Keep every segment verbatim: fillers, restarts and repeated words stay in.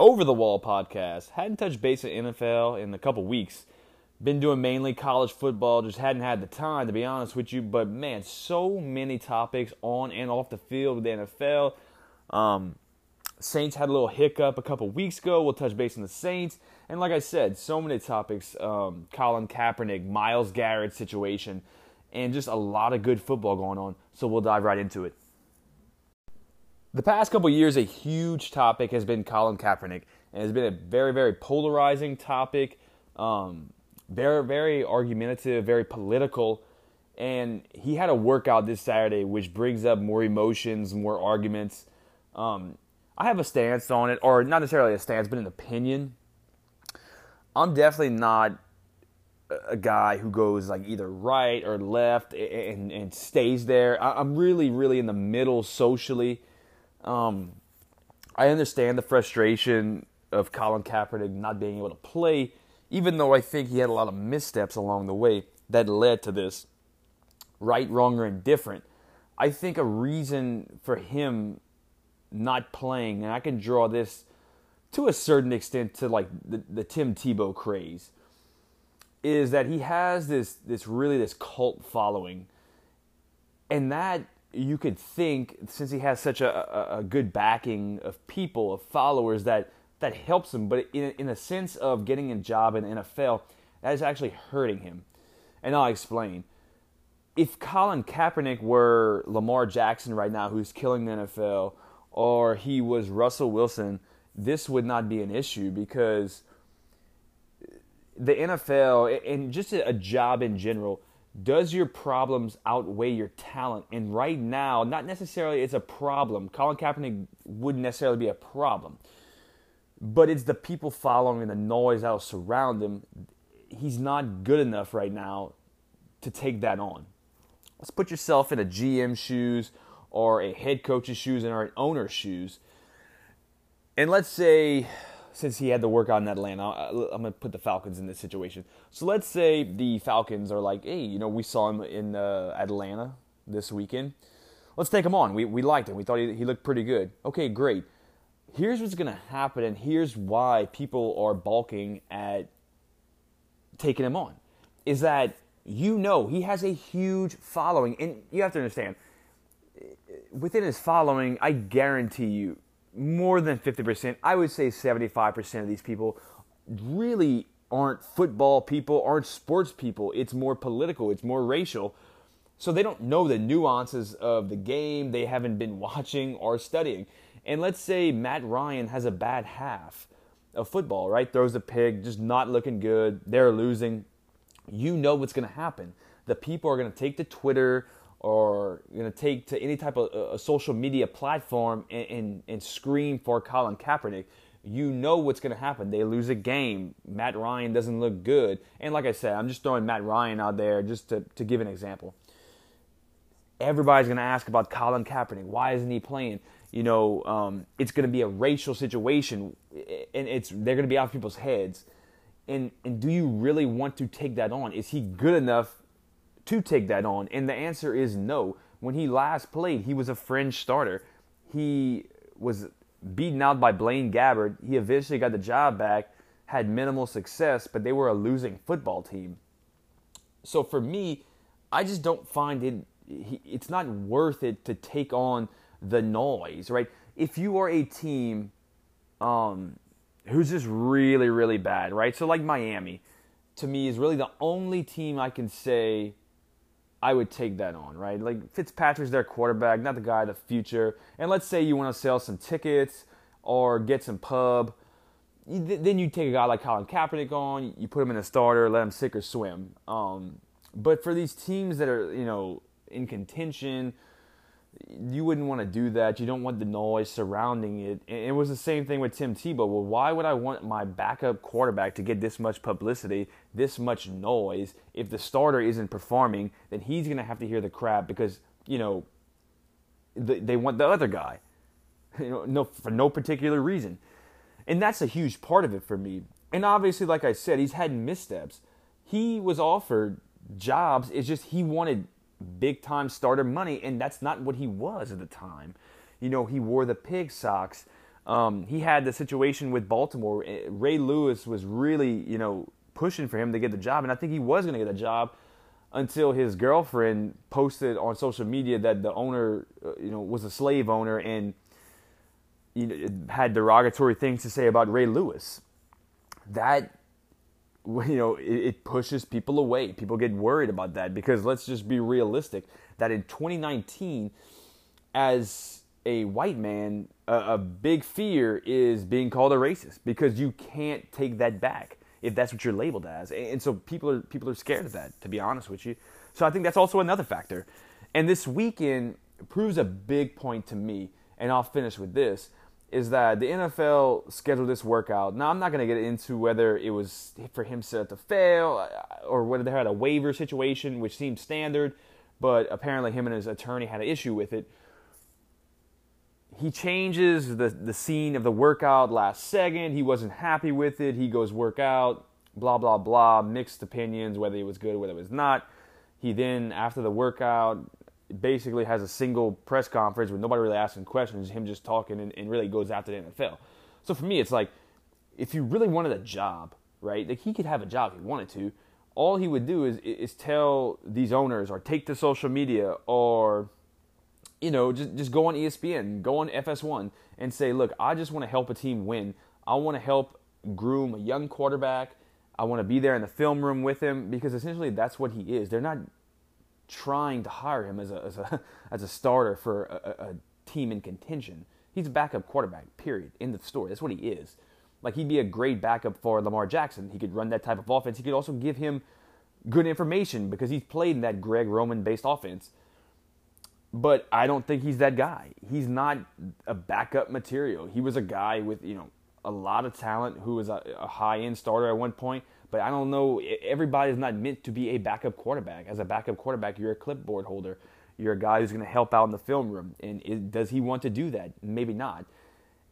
Over the Wall podcast. Hadn't touched base at N F L in a couple weeks. Been doing mainly college football. Just hadn't had the time, to be honest with you. But, man, so many topics on and off the field with the N F L. Um, Saints had a little hiccup a couple weeks ago. We'll touch base on the Saints. And like I said, so many topics. Um, Colin Kaepernick, Myles Garrett situation. And just a lot of good football going on. So we'll dive right into it. The past couple years, a huge topic has been Colin Kaepernick, and it's been a very, very polarizing topic, um, very, very argumentative, very political, and he had a workout this Saturday, which brings up more emotions, more arguments. Um, I have a stance on it, or not necessarily a stance, but an opinion. I'm definitely not a guy who goes like either right or left and, and stays there. I'm really, really in the middle socially. Um, I understand the frustration of Colin Kaepernick not being able to play, even though I think he had a lot of missteps along the way that led to this. Right, wrong, or indifferent. I think a reason for him not playing, and I can draw this to a certain extent to like the, the Tim Tebow craze, is that he has this, this really this cult following, and that you could think, since he has such a, a, a good backing of people, of followers, that, that helps him. But in, in a sense of getting a job in the N F L, that is actually hurting him. And I'll explain. If Colin Kaepernick were Lamar Jackson right now, who's killing the N F L, or he was Russell Wilson, this would not be an issue because the N F L, and just a job in general, does your problems outweigh your talent? And right now, not necessarily it's a problem. Colin Kaepernick wouldn't necessarily be a problem. But it's the people following and the noise that will surround him. He's not good enough right now to take that on. Let's put yourself in a G M's shoes or a head coach's shoes and or an owner's shoes. And let's say, since he had the workout in Atlanta, I'm going to put the Falcons in this situation. So let's say the Falcons are like, hey, you know, we saw him in uh, Atlanta this weekend. Let's take him on. We we liked him. We thought he, he looked pretty good. Okay, great. Here's what's going to happen, and here's why people are balking at taking him on, is that, you know, he has a huge following. And you have to understand, within his following, I guarantee you, more than fifty percent, I would say seventy-five percent of these people really aren't football people, aren't sports people. It's more political, it's more racial. So they don't know the nuances of the game. They haven't been watching or studying. And let's say Matt Ryan has a bad half of football, right? Throws a pick, just not looking good. They're losing. You know what's going to happen. The people are going to take to Twitter, or going to take to any type of a social media platform and, and, and scream for Colin Kaepernick. You know what's going to happen. They lose a game. Matt Ryan doesn't look good. And like I said, I'm just throwing Matt Ryan out there just to, to give an example. Everybody's going to ask about Colin Kaepernick. Why isn't he playing? You know, um, it's going to be a racial situation, and it's they're going to be out of people's heads. And, and do you really want to take that on? Is he good enough to take that on? And the answer is no. When he last played, he was a fringe starter. He was beaten out by Blaine Gabbert. He eventually got the job back, had minimal success, but they were a losing football team. So for me, I just don't find it, it's not worth it to take on the noise, right? If you are a team um, who's just really, really bad, right? So like Miami, to me, is really the only team I can say I would take that on, right? Like, Fitzpatrick's their quarterback, not the guy of the future. And let's say you want to sell some tickets or get some pub. Then you take a guy like Colin Kaepernick on, you put him in a starter, let him sink or swim. Um, but for these teams that are, you know, in contention, you wouldn't want to do that. You don't want the noise surrounding it. And it was the same thing with Tim Tebow. Well, why would I want my backup quarterback to get this much publicity, this much noise? If the starter isn't performing, then he's going to have to hear the crap because, you know, they want the other guy, you know, no, for no particular reason. And that's a huge part of it for me. And obviously, like I said, he's had missteps. He was offered jobs. It's just he wanted big-time starter money, and that's not what he was at the time. You know, he wore the pig socks. Um, he had the situation with Baltimore. Ray Lewis was really, you know, pushing for him to get the job, and I think he was going to get the job until his girlfriend posted on social media that the owner, you know, was a slave owner and, you know, had derogatory things to say about Ray Lewis. That, you know, it, it pushes people away. People get worried about that because let's just be realistic that in twenty nineteen, as a white man, a, a big fear is being called a racist because you can't take that back if that's what you're labeled as. And, and so people are people are scared of that, to be honest with you. So I think that's also another factor. And this weekend proves a big point to me, and I'll finish with this, is that the N F L scheduled this workout. Now, I'm not going to get into whether it was for him set to fail or whether they had a waiver situation, which seems standard, but apparently him and his attorney had an issue with it. He changes the, the scene of the workout last second. He wasn't happy with it. He goes workout, blah, blah, blah, mixed opinions, whether it was good or whether it was not. He then, after the workout, basically has a single press conference with nobody really asking questions, him just talking, and, and really goes after the N F L. So for me, it's like, if you really wanted a job, right, like he could have a job if he wanted to. All he would do is is tell these owners or take to social media or, you know, just, just go on E S P N, go on F S one and say, look, I just want to help a team win. I want to help groom a young quarterback. I want to be there in the film room with him because essentially that's what he is. They're not trying to hire him as a as a, as a starter for a, a team in contention. He's a backup quarterback, period, end of story. That's what he is. Like, he'd be a great backup for Lamar Jackson. He could run that type of offense. He could also give him good information because he's played in that Greg Roman-based offense. But I don't think he's that guy. He's not a backup material. He was a guy with, you know, a lot of talent who was a, a high-end starter at one point. But I don't know, everybody's not meant to be a backup quarterback. As a backup quarterback, you're a clipboard holder. You're a guy who's going to help out in the film room. And it, does he want to do that? Maybe not.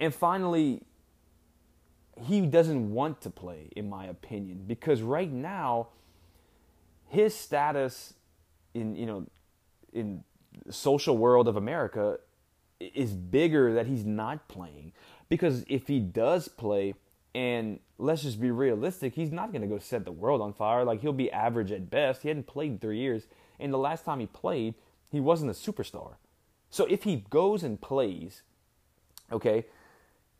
And finally, he doesn't want to play, in my opinion, because right now, his status in, you know, in the social world of America is bigger that he's not playing. Because if he does play, and let's just be realistic, he's not going to go set the world on fire. Like, he'll be average at best. He hadn't played in three years. And the last time he played, he wasn't a superstar. So if he goes and plays, okay,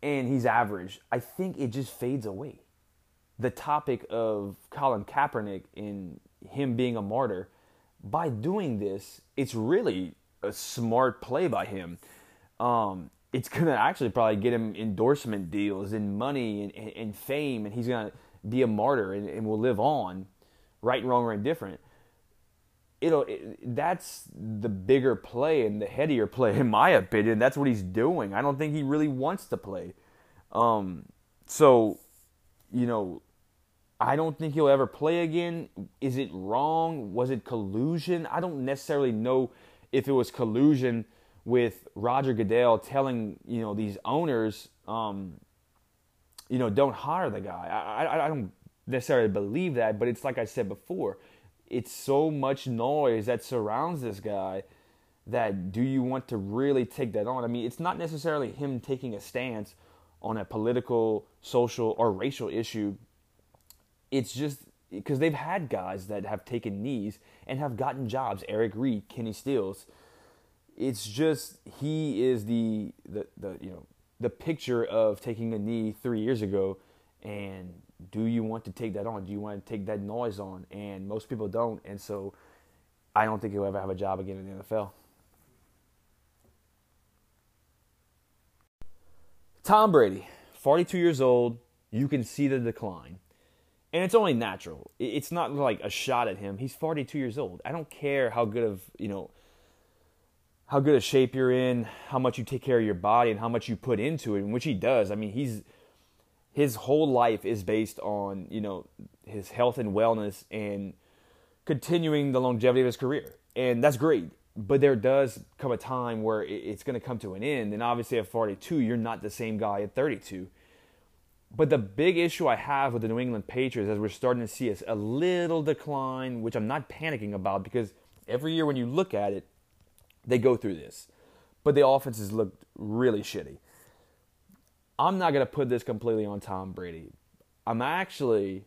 and he's average, I think it just fades away. The topic of Colin Kaepernick and him being a martyr, by doing this, it's really a smart play by him. Um, it's going to actually probably get him endorsement deals and money and, and, and fame, and he's going to be a martyr and, and will live on, right, wrong, or indifferent. It'll, it, that's the bigger play and the headier play, in my opinion. That's what he's doing. I don't think he really wants to play. Um, so, you know, I don't think he'll ever play again. Is it wrong? Was it collusion? I don't necessarily know if it was collusion with Roger Goodell telling, you know, these owners, um, you know, don't hire the guy. I, I, I don't necessarily believe that, but it's like I said before. It's so much noise that surrounds this guy that do you want to really take that on? I mean, it's not necessarily him taking a stance on a political, social, or racial issue. It's just because they've had guys that have taken knees and have gotten jobs. Eric Reed, Kenny Stills. It's just he is the the, the you know the picture of taking a knee three years ago. And do you want to take that on? Do you want to take that noise on? And most people don't. And so I don't think he'll ever have a job again in the N F L. Tom Brady, forty-two years old, you can see the decline. And it's only natural. It's not like a shot at him. He's forty-two years old. I don't care how good of, you know, how good a shape you're in, how much you take care of your body and how much you put into it, which he does. I mean, he's his whole life is based on, you know, his health and wellness and continuing the longevity of his career. And that's great. But there does come a time where it's going to come to an end. And obviously at forty-two, you're not the same guy at thirty-two. But the big issue I have with the New England Patriots, as we're starting to see, is a little decline, which I'm not panicking about because every year when you look at it, they go through this. But the offenses looked really shitty. I'm not going to put this completely on Tom Brady. I'm actually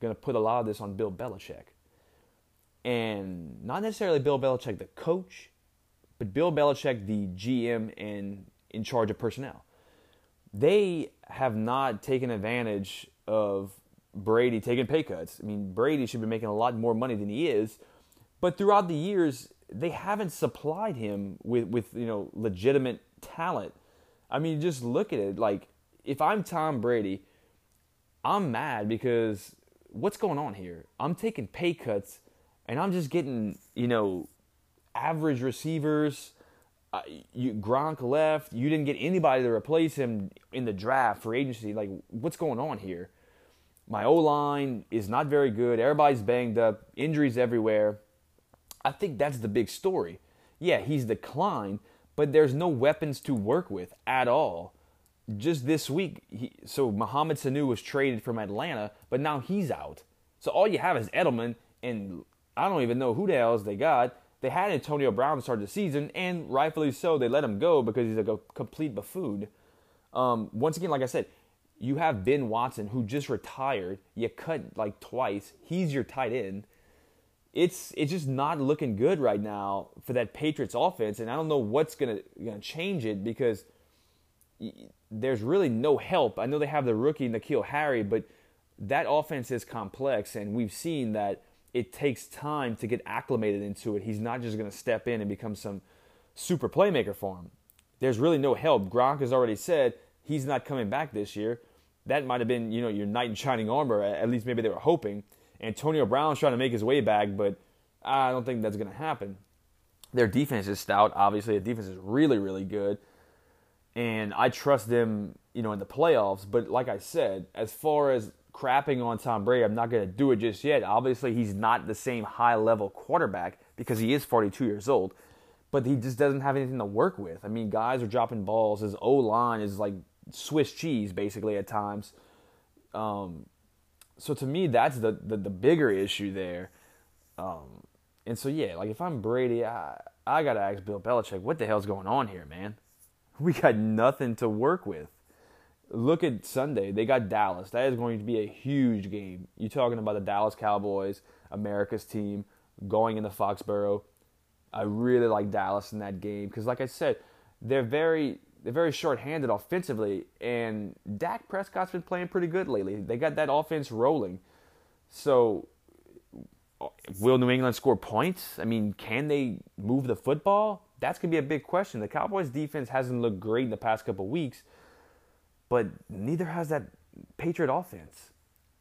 going to put a lot of this on Bill Belichick. And not necessarily Bill Belichick, the coach, but Bill Belichick, the G M and in charge of personnel. They have not taken advantage of Brady taking pay cuts. I mean, Brady should be making a lot more money than he is. But throughout the years, they haven't supplied him with, with you know, legitimate talent. I mean, just look at it. Like, if I'm Tom Brady, I'm mad because what's going on here? I'm taking pay cuts, and I'm just getting, you know, average receivers. Uh, you, Gronk left. You didn't get anybody to replace him in the draft, free agency. Like, what's going on here? My O-line is not very good. Everybody's banged up. Injuries everywhere. I think that's the big story. Yeah, he's declined, but there's no weapons to work with at all. Just this week, he, so Mohamed Sanu was traded from Atlanta, but now he's out. So all you have is Edelman, and I don't even know who the hell they got. They had Antonio Brown to start the season, and rightfully so, they let him go because he's a complete buffoon. Um, once again, like I said, you have Ben Watson, who just retired. You cut like twice. He's your tight end. It's it's just not looking good right now for that Patriots offense, and I don't know what's gonna gonna change it because there's really no help. I know they have the rookie Nikhil Harry, but that offense is complex, and we've seen that it takes time to get acclimated into it. He's not just gonna step in and become some super playmaker for him. There's really no help. Gronk has already said he's not coming back this year. That might have been you know your knight in shining armor. At least maybe they were hoping. Antonio Brown's trying to make his way back, but I don't think that's going to happen. Their defense is stout. Obviously, the defense is really, really good. And I trust them, you know, in the playoffs. But like I said, as far as crapping on Tom Brady, I'm not going to do it just yet. Obviously, he's not the same high-level quarterback because he is forty-two years old. But he just doesn't have anything to work with. I mean, guys are dropping balls. His O-line is like Swiss cheese, basically, at times. Um... So to me, that's the, the, the bigger issue there. Um, and so, yeah, like if I'm Brady, I, I got to ask Bill Belichick, what the hell's going on here, man? We got nothing to work with. Look at Sunday. They got Dallas. That is going to be a huge game. You're talking about the Dallas Cowboys, America's team, going into Foxborough. I really like Dallas in that game because, like I said, they're very... They're very short-handed offensively, and Dak Prescott's been playing pretty good lately. They got that offense rolling. So, will New England score points? I mean, can they move the football? That's going to be a big question. The Cowboys' defense hasn't looked great in the past couple of weeks, but neither has that Patriot offense.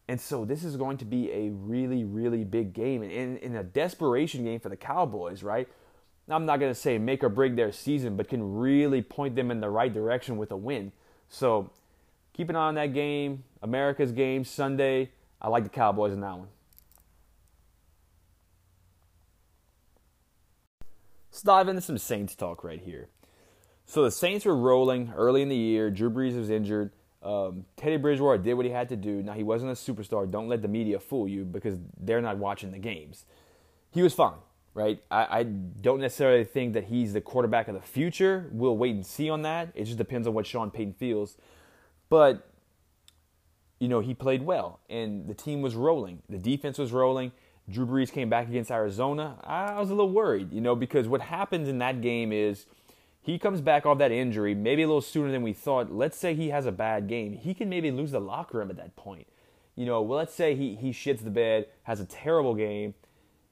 And so this is going to be a really, really big game, and in a desperation game for the Cowboys, right? I'm not going to say make or break their season, but can really point them in the right direction with a win. So keep an eye on that game, America's game, Sunday. I like the Cowboys in that one. Let's dive into some Saints talk right here. So the Saints were rolling early in the year. Drew Brees was injured. Um, Teddy Bridgewater did what he had to do. Now, he wasn't a superstar. Don't let the media fool you because they're not watching the games. He was fine. Right, I, I don't necessarily think that he's the quarterback of the future. We'll wait and see on that. It just depends on what Sean Payton feels. But, you know, he played well, and the team was rolling. The defense was rolling. Drew Brees came back against Arizona. I was a little worried, you know, because what happens in that game is he comes back off that injury, maybe a little sooner than we thought. Let's say he has a bad game. He can maybe lose the locker room at that point. You know, well, let's say he, he shits the bed, has a terrible game.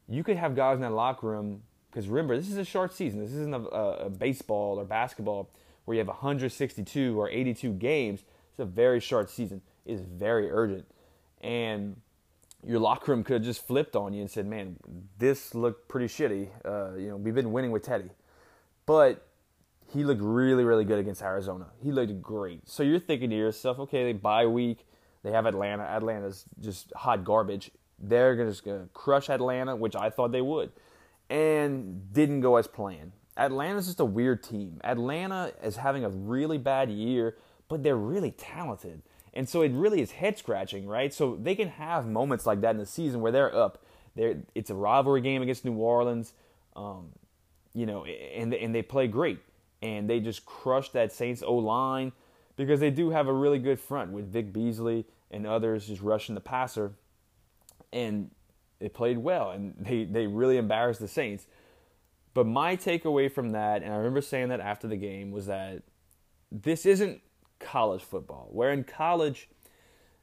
You could have guys in that locker room, because remember, this is a short season. This isn't a, a baseball or basketball where you have one hundred sixty-two or eighty-two games. It's a very short season. It's very urgent. And your locker room could have just flipped on you and said, man, this looked pretty shitty. Uh, you know, we've been winning with Teddy. But he looked really, really good against Arizona. He looked great. So you're thinking to yourself, okay, they bye week. They have Atlanta. Atlanta's just hot garbage. They're just going to crush Atlanta, which I thought they would, and didn't go as planned. Atlanta's just a weird team. Atlanta is having a really bad year, but they're really talented. And so it really is head-scratching, right? So they can have moments like that in the season where they're up. They're, it's a rivalry game against New Orleans, um, you know, and, and they play great. And they just crushed that Saints O-line. because they do have a really good front with Vic Beasley and others just rushing the passer. And they played well, and they, they really embarrassed the Saints. But my takeaway from that, and I remember saying that after the game, was that this isn't college football, where in college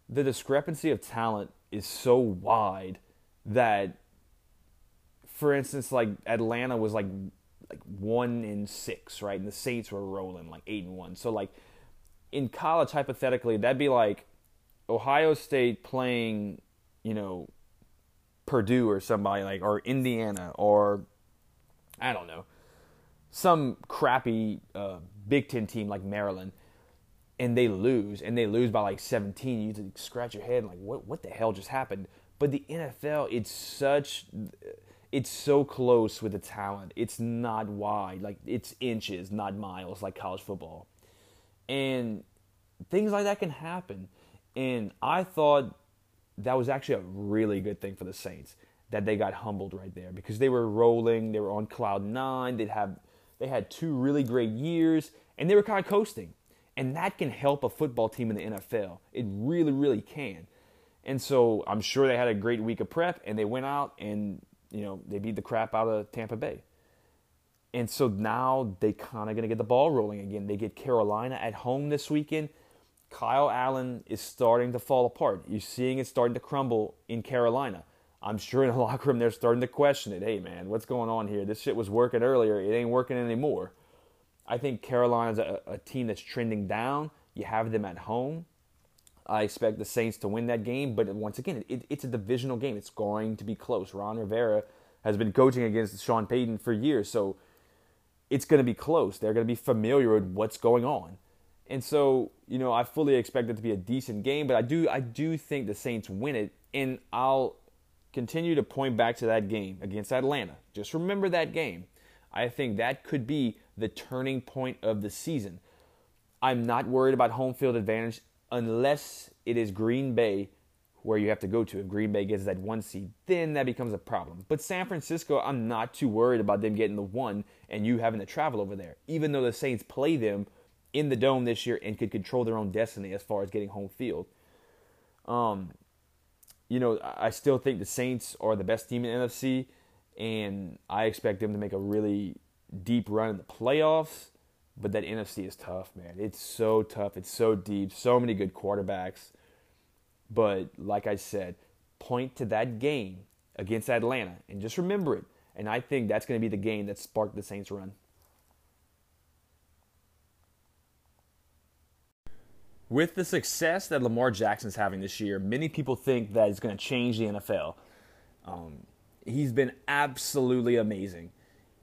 the discrepancy of talent is so wide that, for instance, like Atlanta was like like one and six, right? And the Saints were rolling like eight and one. So like in college, hypothetically, that'd be like Ohio State playing, you know, Purdue or somebody, like, or Indiana, or I don't know, some crappy uh, Big Ten team like Maryland, and they lose, and they lose by like seventeen. You just scratch your head and like, what, what the hell just happened? But the N F L, it's such, it's so close with the talent. It's not wide, like it's inches, not miles, like college football, and things like that can happen. And I thought that was actually a really good thing for the Saints, that they got humbled right there, because they were rolling, they were on cloud nine, they'd have, they had two really great years, and they were kind of coasting. And that can help a football team in the N F L. It really, really can. And so I'm sure they had a great week of prep, and they went out and, you know, they beat the crap out of Tampa Bay. And so now they kind of going to get the ball rolling again. They get Carolina at home this weekend. Kyle Allen is starting to fall apart. You're seeing it starting to crumble in Carolina. I'm sure in the locker room they're starting to question it. Hey, man, what's going on here? This shit was working earlier. It ain't working anymore. I think Carolina's a, a team that's trending down. You have them at home. I expect the Saints to win that game. But once again, it, it's a divisional game. It's going to be close. Ron Rivera has been coaching against Sean Payton for years. So it's going to be close. They're going to be familiar with what's going on. And so, you know, I fully expect it to be a decent game, but I do I do think the Saints win it, and I'll continue to point back to that game against Atlanta. Just remember that game. I think that could be the turning point of the season. I'm not worried about home field advantage unless it is Green Bay where you have to go to. If Green Bay gets that one seed, then that becomes a problem. But San Francisco, I'm not too worried about them getting the one and you having to travel over there, even though the Saints play them in the Dome this year and could control their own destiny as far as getting home field. Um, you know, I still think the Saints are the best team in the N F C, and I expect them to make a really deep run in the playoffs, but that N F C is tough, man. It's so tough. It's so deep. So many good quarterbacks. But like I said, point to that game against Atlanta and just remember it, and I think that's going to be the game that sparked the Saints' run. With the success that Lamar Jackson's having this year, many people think that it's going to change the N F L. Um, he's been absolutely amazing.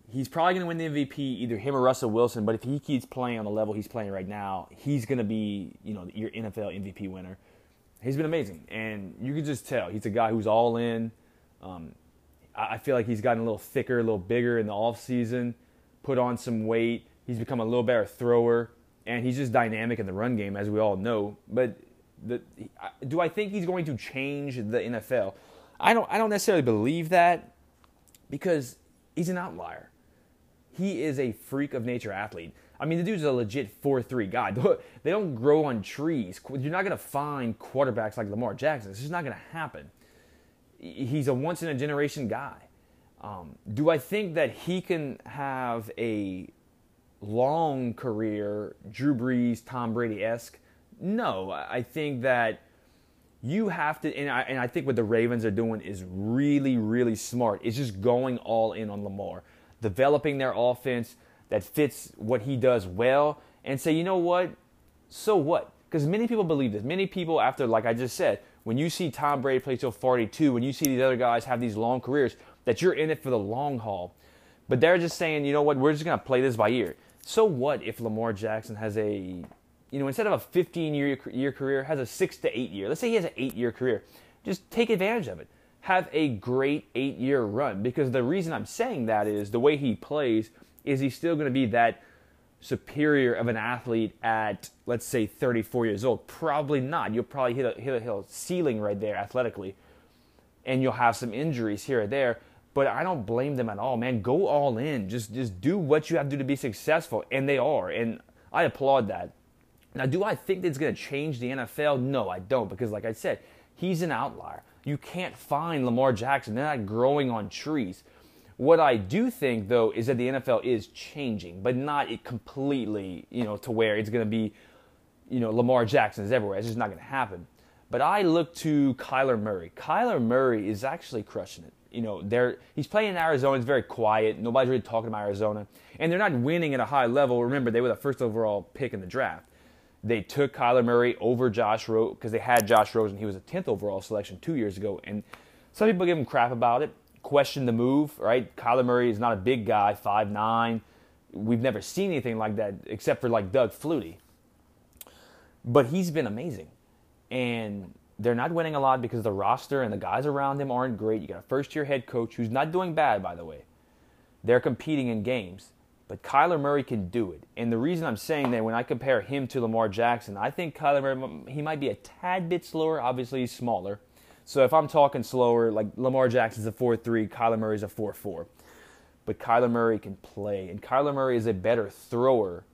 He's probably going to win the M V P, either him or Russell Wilson, but if he keeps playing on the level he's playing right now, he's going to be, you know, your N F L M V P winner. He's been amazing, and you can just tell. He's a guy who's all in. Um, I feel like he's gotten a little thicker, a little bigger in the offseason, put on some weight. He's become a little better thrower. And he's just dynamic in the run game, as we all know. But the, do I think he's going to change the N F L? I don't I don't necessarily believe that, because he's an outlier. He is a freak of nature athlete. I mean, the dude's a legit four three guy. They don't grow on trees. You're not going to find quarterbacks like Lamar Jackson. It's just not going to happen. He's a once-in-a-generation guy. Um, do I think that he can have a long career, Drew Brees, Tom Brady-esque? No, I think that you have to, and I, and I think what the Ravens are doing is really, really smart. It's just going all in on Lamar, developing their offense that fits what he does well, and say, you know what, so what? Because many people believe this. Many people, after, like I just said, when you see Tom Brady play till forty-two, when you see these other guys have these long careers, that you're in it for the long haul. But they're just saying, you know what, we're just going to play this by ear. So what if Lamar Jackson has a, you know, instead of a fifteen-year career, has a six to eight year. Let's say he has an eight-year career. Just take advantage of it. Have a great eight-year run, because the reason I'm saying that is the way he plays is he's still going to be that superior of an athlete at, let's say, thirty-four years old. Probably not. You'll probably hit a, hit a, hit a ceiling right there athletically, and you'll have some injuries here or there. But I don't blame them at all, man. Go all in. Just just do what you have to do to be successful. And they are. And I applaud that. Now, do I think it's going to change the N F L? No, I don't, because like I said, he's an outlier. You can't find Lamar Jackson. They're not growing on trees. What I do think, though, is that the N F L is changing, but not it completely, you know, to where it's going to be, you know, Lamar Jackson is everywhere. It's just not going to happen. But I look to Kyler Murray. Kyler Murray is actually crushing it. You know, they're, he's playing in Arizona. It's very quiet. Nobody's really talking about Arizona. And they're not winning at a high level. Remember, they were the first overall pick in the draft. They took Kyler Murray over Josh Rosen because they had Josh Rosen. He was a tenth overall selection two years ago. And some people give him crap about it, question the move, right? Kyler Murray is not a big guy, five nine. We've never seen anything like that except for like Doug Flutie. But he's been amazing. And they're not winning a lot because the roster and the guys around him aren't great. You got a first-year head coach who's not doing bad, by the way. They're competing in games. But Kyler Murray can do it. And the reason I'm saying that when I compare him to Lamar Jackson, I think Kyler Murray, he might be a tad bit slower. Obviously, he's smaller. So if I'm talking slower, like Lamar Jackson's a four three, Kyler Murray's a four four. But Kyler Murray can play. And Kyler Murray is a better thrower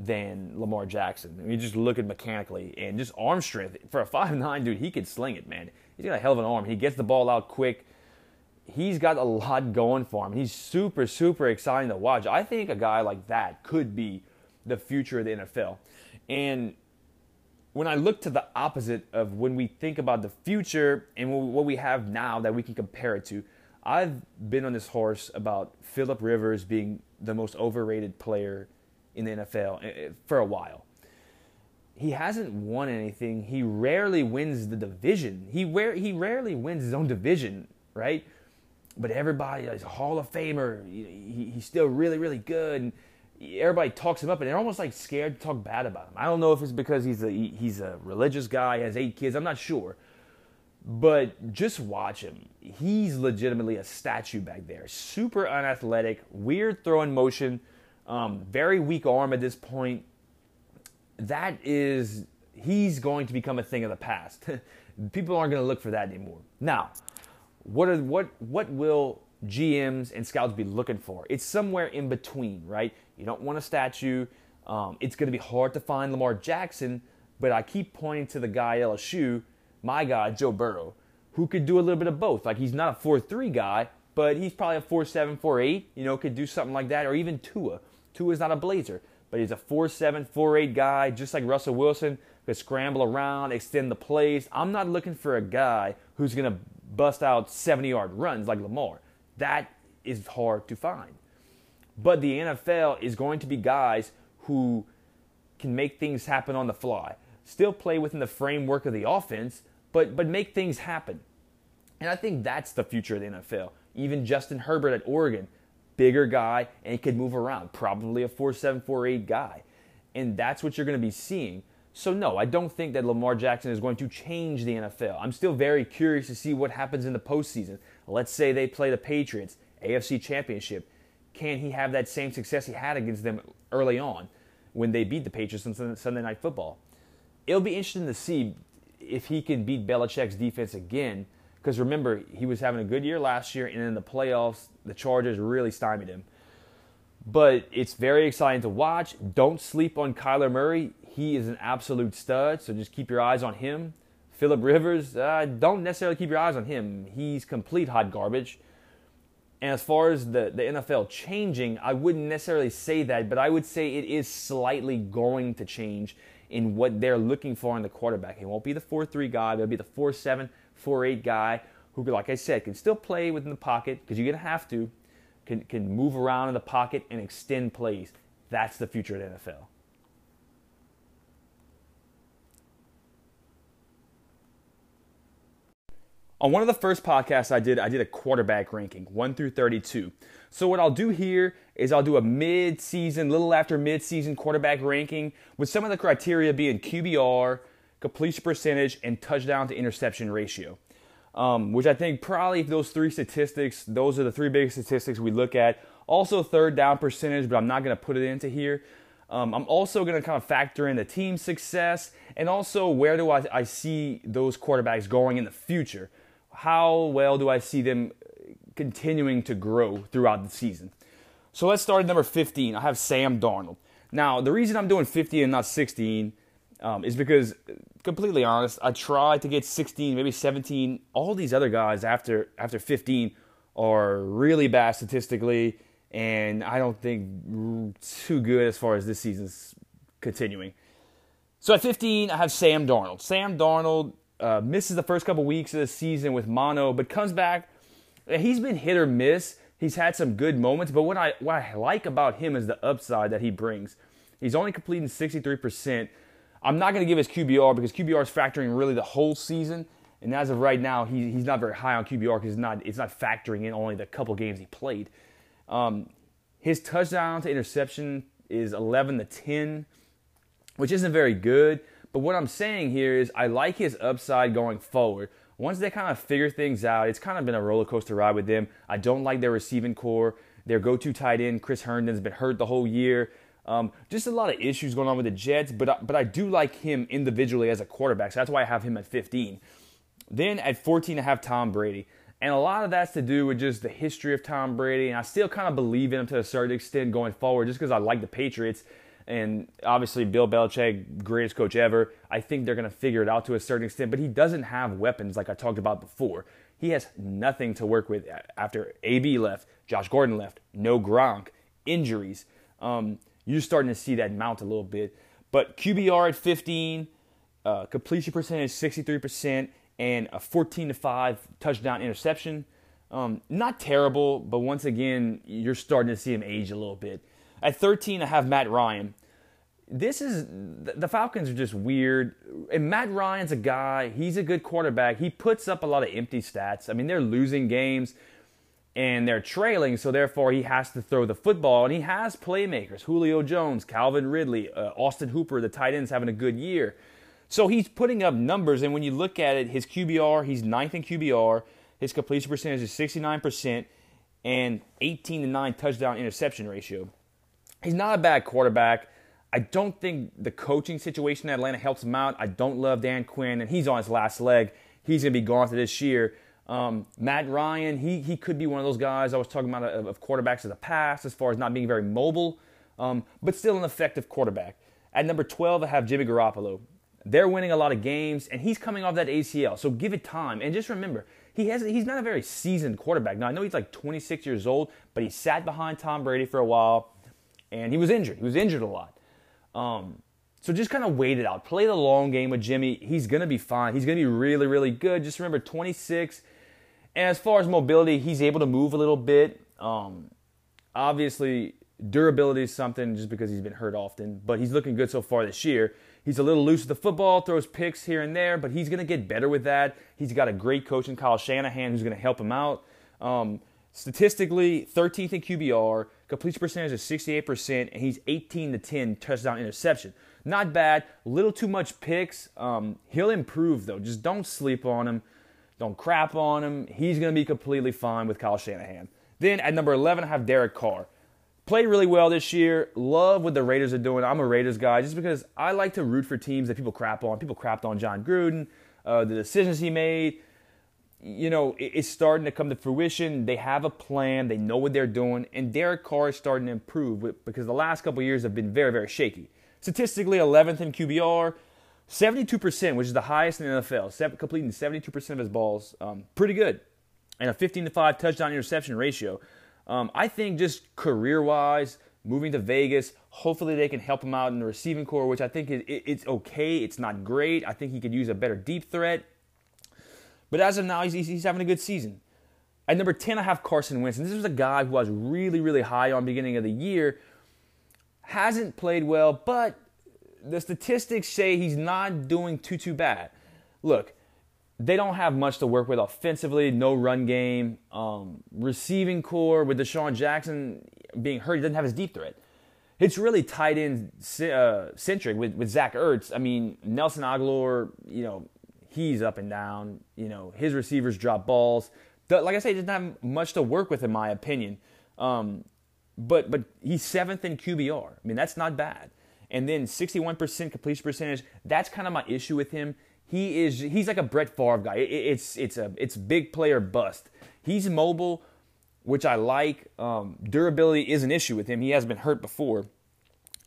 than Lamar Jackson. I mean, you just look at mechanically. And just arm strength. For a five nine dude, he can sling it, man. He's got a hell of an arm. He gets the ball out quick. He's got a lot going for him. He's super, super exciting to watch. I think a guy like that could be the future of the N F L. And when I look to the opposite of when we think about the future and what we have now that we can compare it to, I've been on this horse about Phillip Rivers being the most overrated player in the N F L for a while. He hasn't won anything. He rarely wins the division. He, rare, he rarely wins his own division, right? But everybody, he's a Hall of Famer. He, he's still really, really good. And everybody talks him up, and they're almost like scared to talk bad about him. I don't know if it's because he's a he's a religious guy, has eight kids. I'm not sure. But just watch him. He's legitimately a statue back there. Super unathletic, weird throwing motion, um, very weak arm at this point. That is, he's going to become a thing of the past. People aren't going to look for that anymore. Now, What are what what will G Ms and scouts be looking for? It's somewhere in between, right? You don't want a statue. Um, it's going to be hard to find Lamar Jackson, but I keep pointing to the guy at L S U, my guy, Joe Burrow, who could do a little bit of both. Like, he's not a four three guy, but he's probably a four seven, four eight, you know, could do something like that, or even Tua. Tua's not a blazer, but he's a four seven, four eight guy, just like Russell Wilson, could scramble around, extend the plays. I'm not looking for a guy who's going to bust out seventy-yard runs like Lamar. That is hard to find. But the N F L is going to be guys who can make things happen on the fly, still play within the framework of the offense, but but make things happen. And I think that's the future of the N F L. Even Justin Herbert at Oregon, bigger guy, and he could move around, probably a four seven, four eight guy. And that's what you're going to be seeing. So no, I don't think that Lamar Jackson is going to change the N F L. I'm still very curious to see what happens in the postseason. Let's say they play the Patriots, A F C Championship. Can he have that same success he had against them early on when they beat the Patriots on Sunday Night Football? It'll be interesting to see if he can beat Belichick's defense again, because remember, he was having a good year last year, and in the playoffs, the Chargers really stymied him. But it's very exciting to watch. Don't sleep on Kyler Murray. He is an absolute stud, so just keep your eyes on him. Phillip Rivers, uh, don't necessarily keep your eyes on him. He's complete hot garbage. And as far as the, the N F L changing, I wouldn't necessarily say that, but I would say it is slightly going to change in what they're looking for in the quarterback. He won't be the four three guy. He'll be the four seven, four eight guy who, like I said, can still play within the pocket because you're going to have to, can, can move around in the pocket and extend plays. That's the future of the N F L. On one of the first podcasts I did, I did a quarterback ranking, one through thirty-two. So what I'll do here is I'll do a mid-season, little after mid-season quarterback ranking with some of the criteria being Q B R, completion percentage, and touchdown to interception ratio, um, which I think probably those three statistics, those are the three biggest statistics we look at. Also third down percentage, but I'm not going to put it into here. Um, I'm also going to kind of factor in the team's success and also where do I, I see those quarterbacks going in the future. How well do I see them continuing to grow throughout the season? So let's start at number fifteen. I have Sam Darnold. Now, the reason I'm doing fifteen and not sixteen um, is because, completely honest, I tried to get sixteen, maybe seventeen. All these other guys after after fifteen are really bad statistically, and I don't think too good as far as this season's continuing. So at fifteen, I have Sam Darnold. Sam Darnold uh, misses the first couple weeks of the season with mono, but comes back. He's been hit or miss. He's had some good moments, but what I what I like about him is the upside that he brings. He's only completing sixty-three percent. I'm not going to give his Q B R because Q B R is factoring really the whole season, and as of right now, he, he's not very high on Q B R because it's not, it's not factoring in only the couple games he played. Um, his touchdown to interception is eleven to ten, which isn't very good, but what I'm saying here is I like his upside going forward. Once they kind of figure things out, it's kind of been a roller coaster ride with them. I don't like their receiving core. Their go-to tight end, Chris Herndon, has been hurt the whole year. Um, just a lot of issues going on with the Jets, but I, but I do like him individually as a quarterback, so that's why I have him at fifteen. Then at fourteen, I have Tom Brady. And a lot of that's to do with just the history of Tom Brady, and I still kind of believe in him to a certain extent going forward just because I like the Patriots. And obviously, Bill Belichick, greatest coach ever. I think they're going to figure it out to a certain extent, but he doesn't have weapons like I talked about before. He has nothing to work with after A B left, Josh Gordon left, no Gronk, injuries. Um, you're starting to see that mount a little bit. But Q B R at fifteen, uh, completion percentage sixty-three percent, and a fourteen to five touchdown interception. Um, not terrible, but once again, you're starting to see him age a little bit. At thirteen, I have Matt Ryan. This is, the Falcons are just weird. And Matt Ryan's a guy, he's a good quarterback. He puts up a lot of empty stats. I mean, they're losing games and they're trailing, so therefore he has to throw the football. And he has playmakers, Julio Jones, Calvin Ridley, uh, Austin Hooper, the tight end's having a good year. So he's putting up numbers, and when you look at it, his Q B R, he's ninth in Q B R. His completion percentage is sixty-nine percent and eighteen to nine touchdown interception ratio. He's not a bad quarterback. I don't think the coaching situation in Atlanta helps him out. I don't love Dan Quinn, and he's on his last leg. He's going to be gone for this year. Um, Matt Ryan, he he could be one of those guys I was talking about of, of quarterbacks of the past as far as not being very mobile, um, but still an effective quarterback. At number twelve, I have Jimmy Garoppolo. They're winning a lot of games, and he's coming off that A C L, so give it time. And just remember, he has he's not a very seasoned quarterback. Now, I know he's like twenty-six years old, but he sat behind Tom Brady for a while. And he was injured. He was injured a lot. Um, so just kind of wait it out. Play the long game with Jimmy. He's going to be fine. He's going to be really, really good. Just remember, twenty-six. And as far as mobility, he's able to move a little bit. Um, obviously, durability is something just because he's been hurt often. But he's looking good so far this year. He's a little loose with the football, throws picks here and there. But he's going to get better with that. He's got a great coach in Kyle Shanahan who's going to help him out. Um, statistically, thirteenth in Q B R. Completion percentage is sixty-eight percent, and he's eighteen to ten touchdown interception. Not bad. A little too much picks. Um, he'll improve, though. Just don't sleep on him. Don't crap on him. He's going to be completely fine with Kyle Shanahan. Then at number eleven, I have Derek Carr. Played really well this year. Love what the Raiders are doing. I'm a Raiders guy just because I like to root for teams that people crap on. People crapped on John Gruden, uh, the decisions he made. You know, it's starting to come to fruition. They have a plan. They know what they're doing. And Derek Carr is starting to improve because the last couple of years have been very, very shaky. Statistically, eleventh in Q B R, seventy-two percent, which is the highest in the N F L, completing seventy-two percent of his balls. Um, pretty good. And a fifteen to five touchdown interception ratio. Um, I think just career-wise, moving to Vegas, hopefully they can help him out in the receiving corps, which I think is, it's okay. It's not great. I think he could use a better deep threat. But as of now, he's, he's having a good season. At number ten, I have Carson Wentz. And this was a guy who I was really, really high on beginning of the year. Hasn't played well, but the statistics say he's not doing too, too bad. Look, they don't have much to work with offensively. No run game. Um, receiving core with Deshaun Jackson being hurt, he doesn't have his deep threat. It's really tight end uh, centric with, with Zach Ertz. I mean, Nelson Agholor, you know, he's up and down. You know, his receivers drop balls. Like I say, he doesn't have much to work with, in my opinion. Um, but but he's seventh in Q B R. I mean, that's not bad. And then sixty-one percent completion percentage. That's kind of my issue with him. He is he's like a Brett Favre guy. It, it's it's a it's big player bust. He's mobile, which I like. Um, durability is an issue with him. He has been hurt before,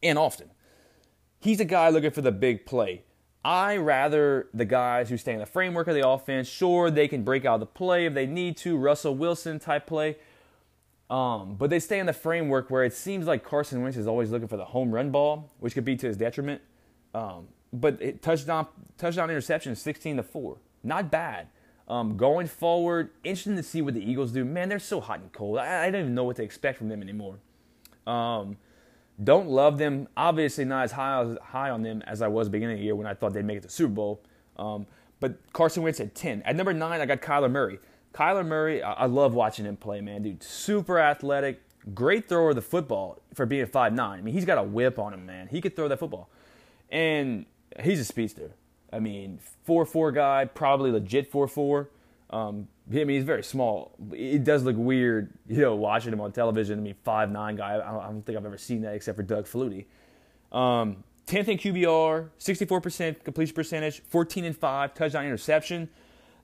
and often. he's a guy looking for the big play. I rather the guys who stay in the framework of the offense. Sure, they can break out the play if they need to, Russell Wilson type play. Um, but they stay in the framework where it seems like Carson Wentz is always looking for the home run ball, which could be to his detriment. Um, but it, touchdown, touchdown interception is sixteen to four. Not bad. Um, going forward, interesting to see what the Eagles do. Man, they're so hot and cold. I, I don't even know what to expect from them anymore. Um, don't love them. Obviously not as high, as high on them as I was beginning of the year when I thought they'd make it to the Super Bowl. Um, but Carson Wentz at ten. At number nine, I got Kyler Murray. Kyler Murray, I, I love watching him play, man, dude. Super athletic, great thrower of the football for being five nine. I mean, he's got a whip on him, man. He could throw that football. And he's a speedster. I mean, four four guy, probably legit four four. Um, I mean, he's very small. It does look weird, you know, watching him on television. I mean, five nine guy. I don't, I don't think I've ever seen that except for Doug Flutie. Um, tenth in Q B R, sixty-four percent completion percentage, fourteen and five, touchdown interception.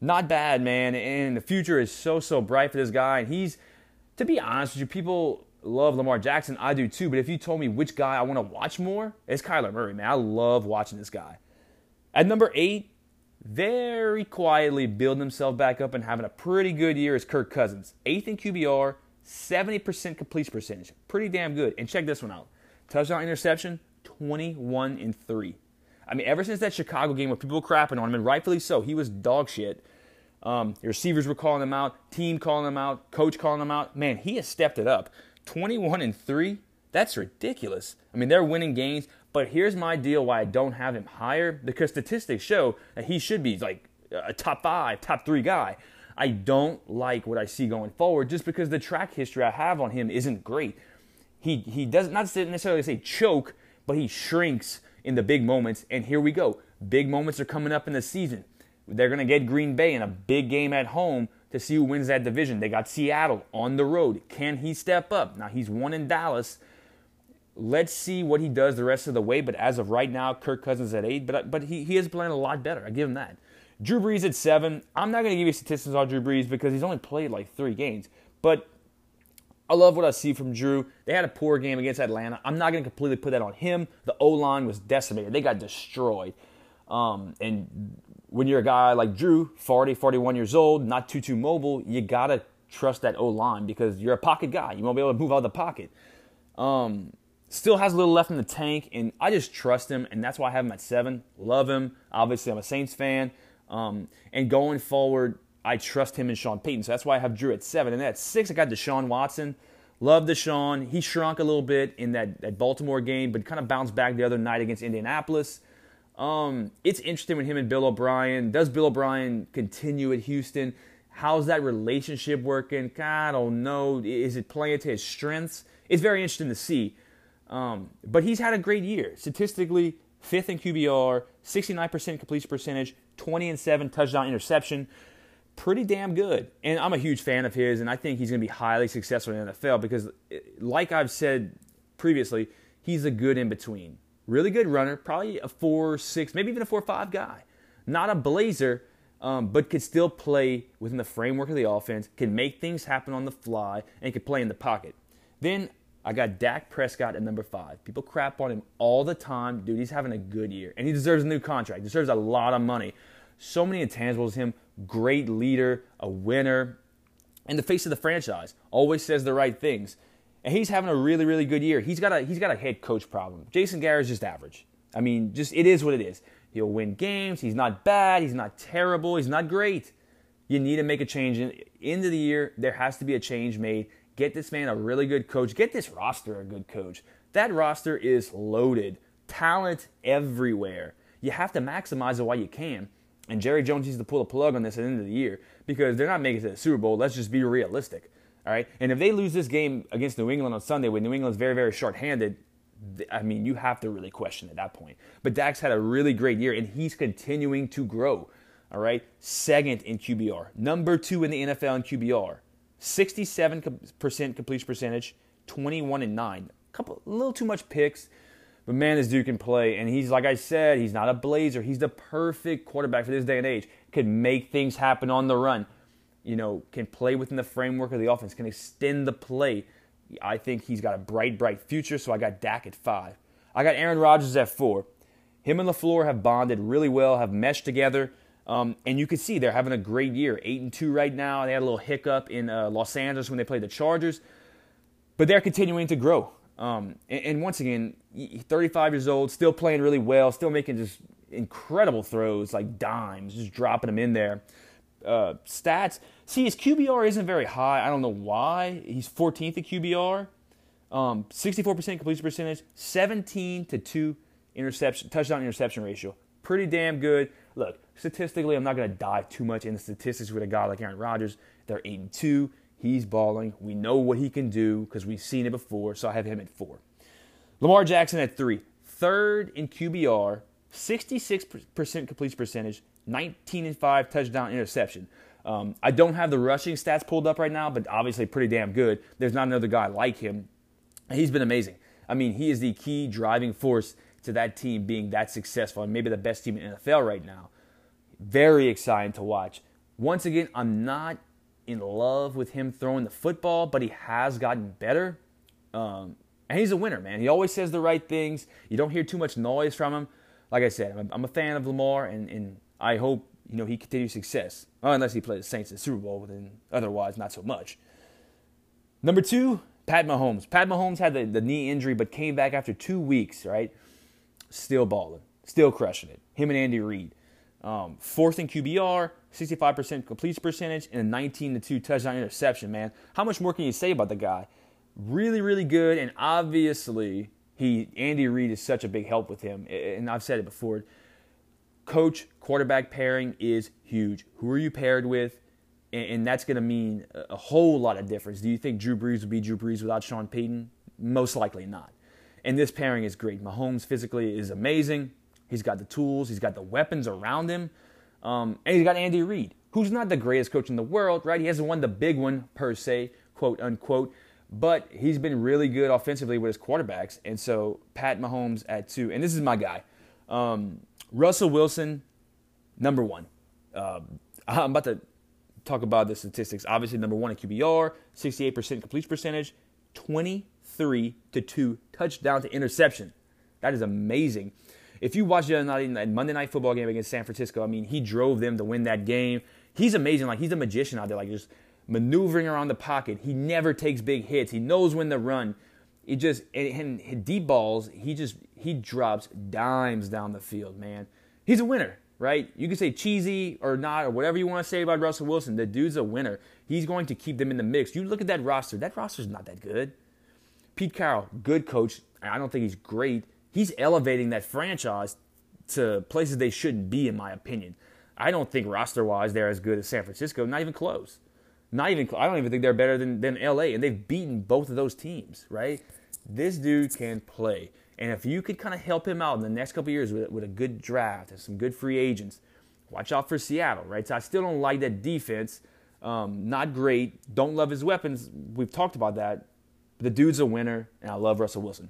Not bad, man. And the future is so, so bright for this guy. And he's, to be honest with you, people love Lamar Jackson. I do too. But if you told me which guy I want to watch more, it's Kyler Murray, man. I love watching this guy. At number eight, very quietly building himself back up and having a pretty good year is Kirk Cousins. Eighth in Q B R, seventy percent completion percentage. Pretty damn good. And check this one out. Touchdown interception, twenty-one and three. I mean, ever since that Chicago game where people were crapping on him, and rightfully so, he was dog shit. Um, the receivers were calling him out, team calling him out, coach calling him out. Man, he has stepped it up. twenty-one and three, that's ridiculous. I mean, they're winning games. But here's my deal why I don't have him higher, because statistics show that he should be like a top five, top three guy. I don't like what I see going forward just because the track history I have on him isn't great. He he doesn't not necessarily say choke, but he shrinks in the big moments. And here we go. Big moments are coming up in the season. They're going to get Green Bay in a big game at home to see who wins that division. They got Seattle on the road. Can he step up? Now, he's won in Dallas. Let's see what he does the rest of the way. But as of right now, Kirk Cousins at eight. But but he, he is playing a lot better. I give him that. Drew Brees at seven. I'm not going to give you statistics on Drew Brees because he's only played like three games. But I love what I see from Drew. They had a poor game against Atlanta. I'm not going to completely put that on him. The O-line was decimated. They got destroyed. Um, and when you're a guy like Drew, forty, forty-one years old, not too, too mobile, you got to trust that O-line because you're a pocket guy. You won't be able to move out of the pocket. Um... Still has a little left in the tank, and I just trust him, and that's why I have him at seven. Love him. Obviously, I'm a Saints fan. Um, and going forward, I trust him and Sean Payton, so that's why I have Drew at seven. And at six, I got Deshaun Watson. Love Deshaun. He shrunk a little bit in that, that Baltimore game, but kind of bounced back the other night against Indianapolis. Um, it's interesting with him and Bill O'Brien. Does Bill O'Brien continue at Houston? How's that relationship working? I don't know. Is it playing to his strengths? It's very interesting to see. Um, but he's had a great year. Statistically, fifth in Q B R, sixty-nine percent completion percentage, twenty and seven touchdown interception. Pretty damn good. And I'm a huge fan of his, and I think he's going to be highly successful in the N F L because, like I've said previously, he's a good in-between. Really good runner, probably a four six, maybe even a four five guy. Not a blazer, um, but could still play within the framework of the offense, can make things happen on the fly, and can play in the pocket. Then I got Dak Prescott at number five. People crap on him all the time. Dude, he's having a good year. And he deserves a new contract. Deserves a lot of money. So many intangibles him. Great leader. A winner. And the face of the franchise. Always says the right things. And he's having a really, really good year. He's got a, he's got a head coach problem. Jason Garrett's just average. I mean, just it is what it is. He'll win games. He's not bad. He's not terrible. He's not great. You need to make a change. End of the year, there has to be a change made. Get this man a really good coach. Get this roster a good coach. That roster is loaded. Talent everywhere. You have to maximize it while you can. And Jerry Jones needs to pull a plug on this at the end of the year because they're not making it to the Super Bowl. Let's just be realistic. All right? And if they lose this game against New England on Sunday when New England's very, very short-handed, I mean, you have to really question at that point. But Dak's had a really great year, and he's continuing to grow. All right? Second in Q B R. Number two in the N F L in Q B R. sixty-seven percent completion percentage, twenty-one and nine. A couple, a little too much picks, but man, this dude can play. And he's, like I said, he's not a blazer. He's the perfect quarterback for this day and age. Can make things happen on the run. You know, can play within the framework of the offense. Can extend the play. I think he's got a bright, bright future, so I got Dak at five. I got Aaron Rodgers at four. Him and LaFleur have bonded really well, have meshed together. Um, and you can see they're having a great year, eight and two right now. They had a little hiccup in uh, Los Angeles when they played the Chargers. But they're continuing to grow. Um, and, and once again, thirty-five years old, still playing really well, still making just incredible throws like dimes, just dropping them in there. Uh, stats, see, his Q B R isn't very high. I don't know why. He's fourteenth in Q B R, um, sixty-four percent completion percentage, seventeen to two interception, touchdown interception ratio. Pretty damn good. Look, statistically, I'm not going to dive too much into statistics with a guy like Aaron Rodgers. They're eight and two. He's balling. We know what he can do because we've seen it before, so I have him at four. Lamar Jackson at three. Third in Q B R, sixty-six percent completion percentage, nineteen and five touchdown interception. Um, I don't have the rushing stats pulled up right now, but obviously pretty damn good. There's not another guy like him. He's been amazing. I mean, he is the key driving force to that team being that successful and maybe the best team in the N F L right now. Very exciting to watch. Once again, I'm not in love with him throwing the football, but he has gotten better. Um, and he's a winner, man. He always says the right things. You don't hear too much noise from him. Like I said, I'm a fan of Lamar, and, and I hope, you know, he continues success. Well, unless he plays the Saints in the Super Bowl, then otherwise not so much. Number two, Pat Mahomes. Pat Mahomes had the, the knee injury but came back after two weeks, right? Still balling, still crushing it. Him and Andy Reid. Um, fourth in Q B R, sixty-five percent completion percentage, and a nineteen to two touchdown interception, man. How much more can you say about the guy? Really, really good, and obviously he Andy Reid is such a big help with him, and I've said it before. Coach-quarterback pairing is huge. Who are you paired with? And that's going to mean a whole lot of difference. Do you think Drew Brees would be Drew Brees without Sean Payton? Most likely not. And this pairing is great. Mahomes physically is amazing. He's got the tools. He's got the weapons around him. Um, and he's got Andy Reid, who's not the greatest coach in the world, right? He hasn't won the big one per se, quote, unquote. But he's been really good offensively with his quarterbacks. And so Pat Mahomes at two. And this is my guy. Um, Russell Wilson, number one. Uh, I'm about to talk about the statistics. Obviously, number one in Q B R, sixty-eight percent completion percentage, twenty-three to two touchdown to interception. That is amazing. If you watched the other night in that Monday Night Football game against San Francisco, I mean, he drove them to win that game. He's amazing. Like, he's a magician out there, like just maneuvering around the pocket. He never takes big hits. He knows when to run. He just and, and deep balls. He just he drops dimes down the field, man. He's a winner, right? You can say cheesy or not or whatever you want to say about Russell Wilson. The dude's a winner. He's going to keep them in the mix. You look at that roster. That roster's not that good. Pete Carroll, good coach. I don't think he's great. He's elevating that franchise to places they shouldn't be, in my opinion. I don't think roster-wise they're as good as San Francisco. Not even close. Not even. I don't even think they're better than, than L A, and they've beaten both of those teams, right? This dude can play. And if you could kind of help him out in the next couple of years with, with a good draft and some good free agents, watch out for Seattle, right? So I still don't like that defense. Um, not great. Don't love his weapons. We've talked about that. The dude's a winner, and I love Russell Wilson.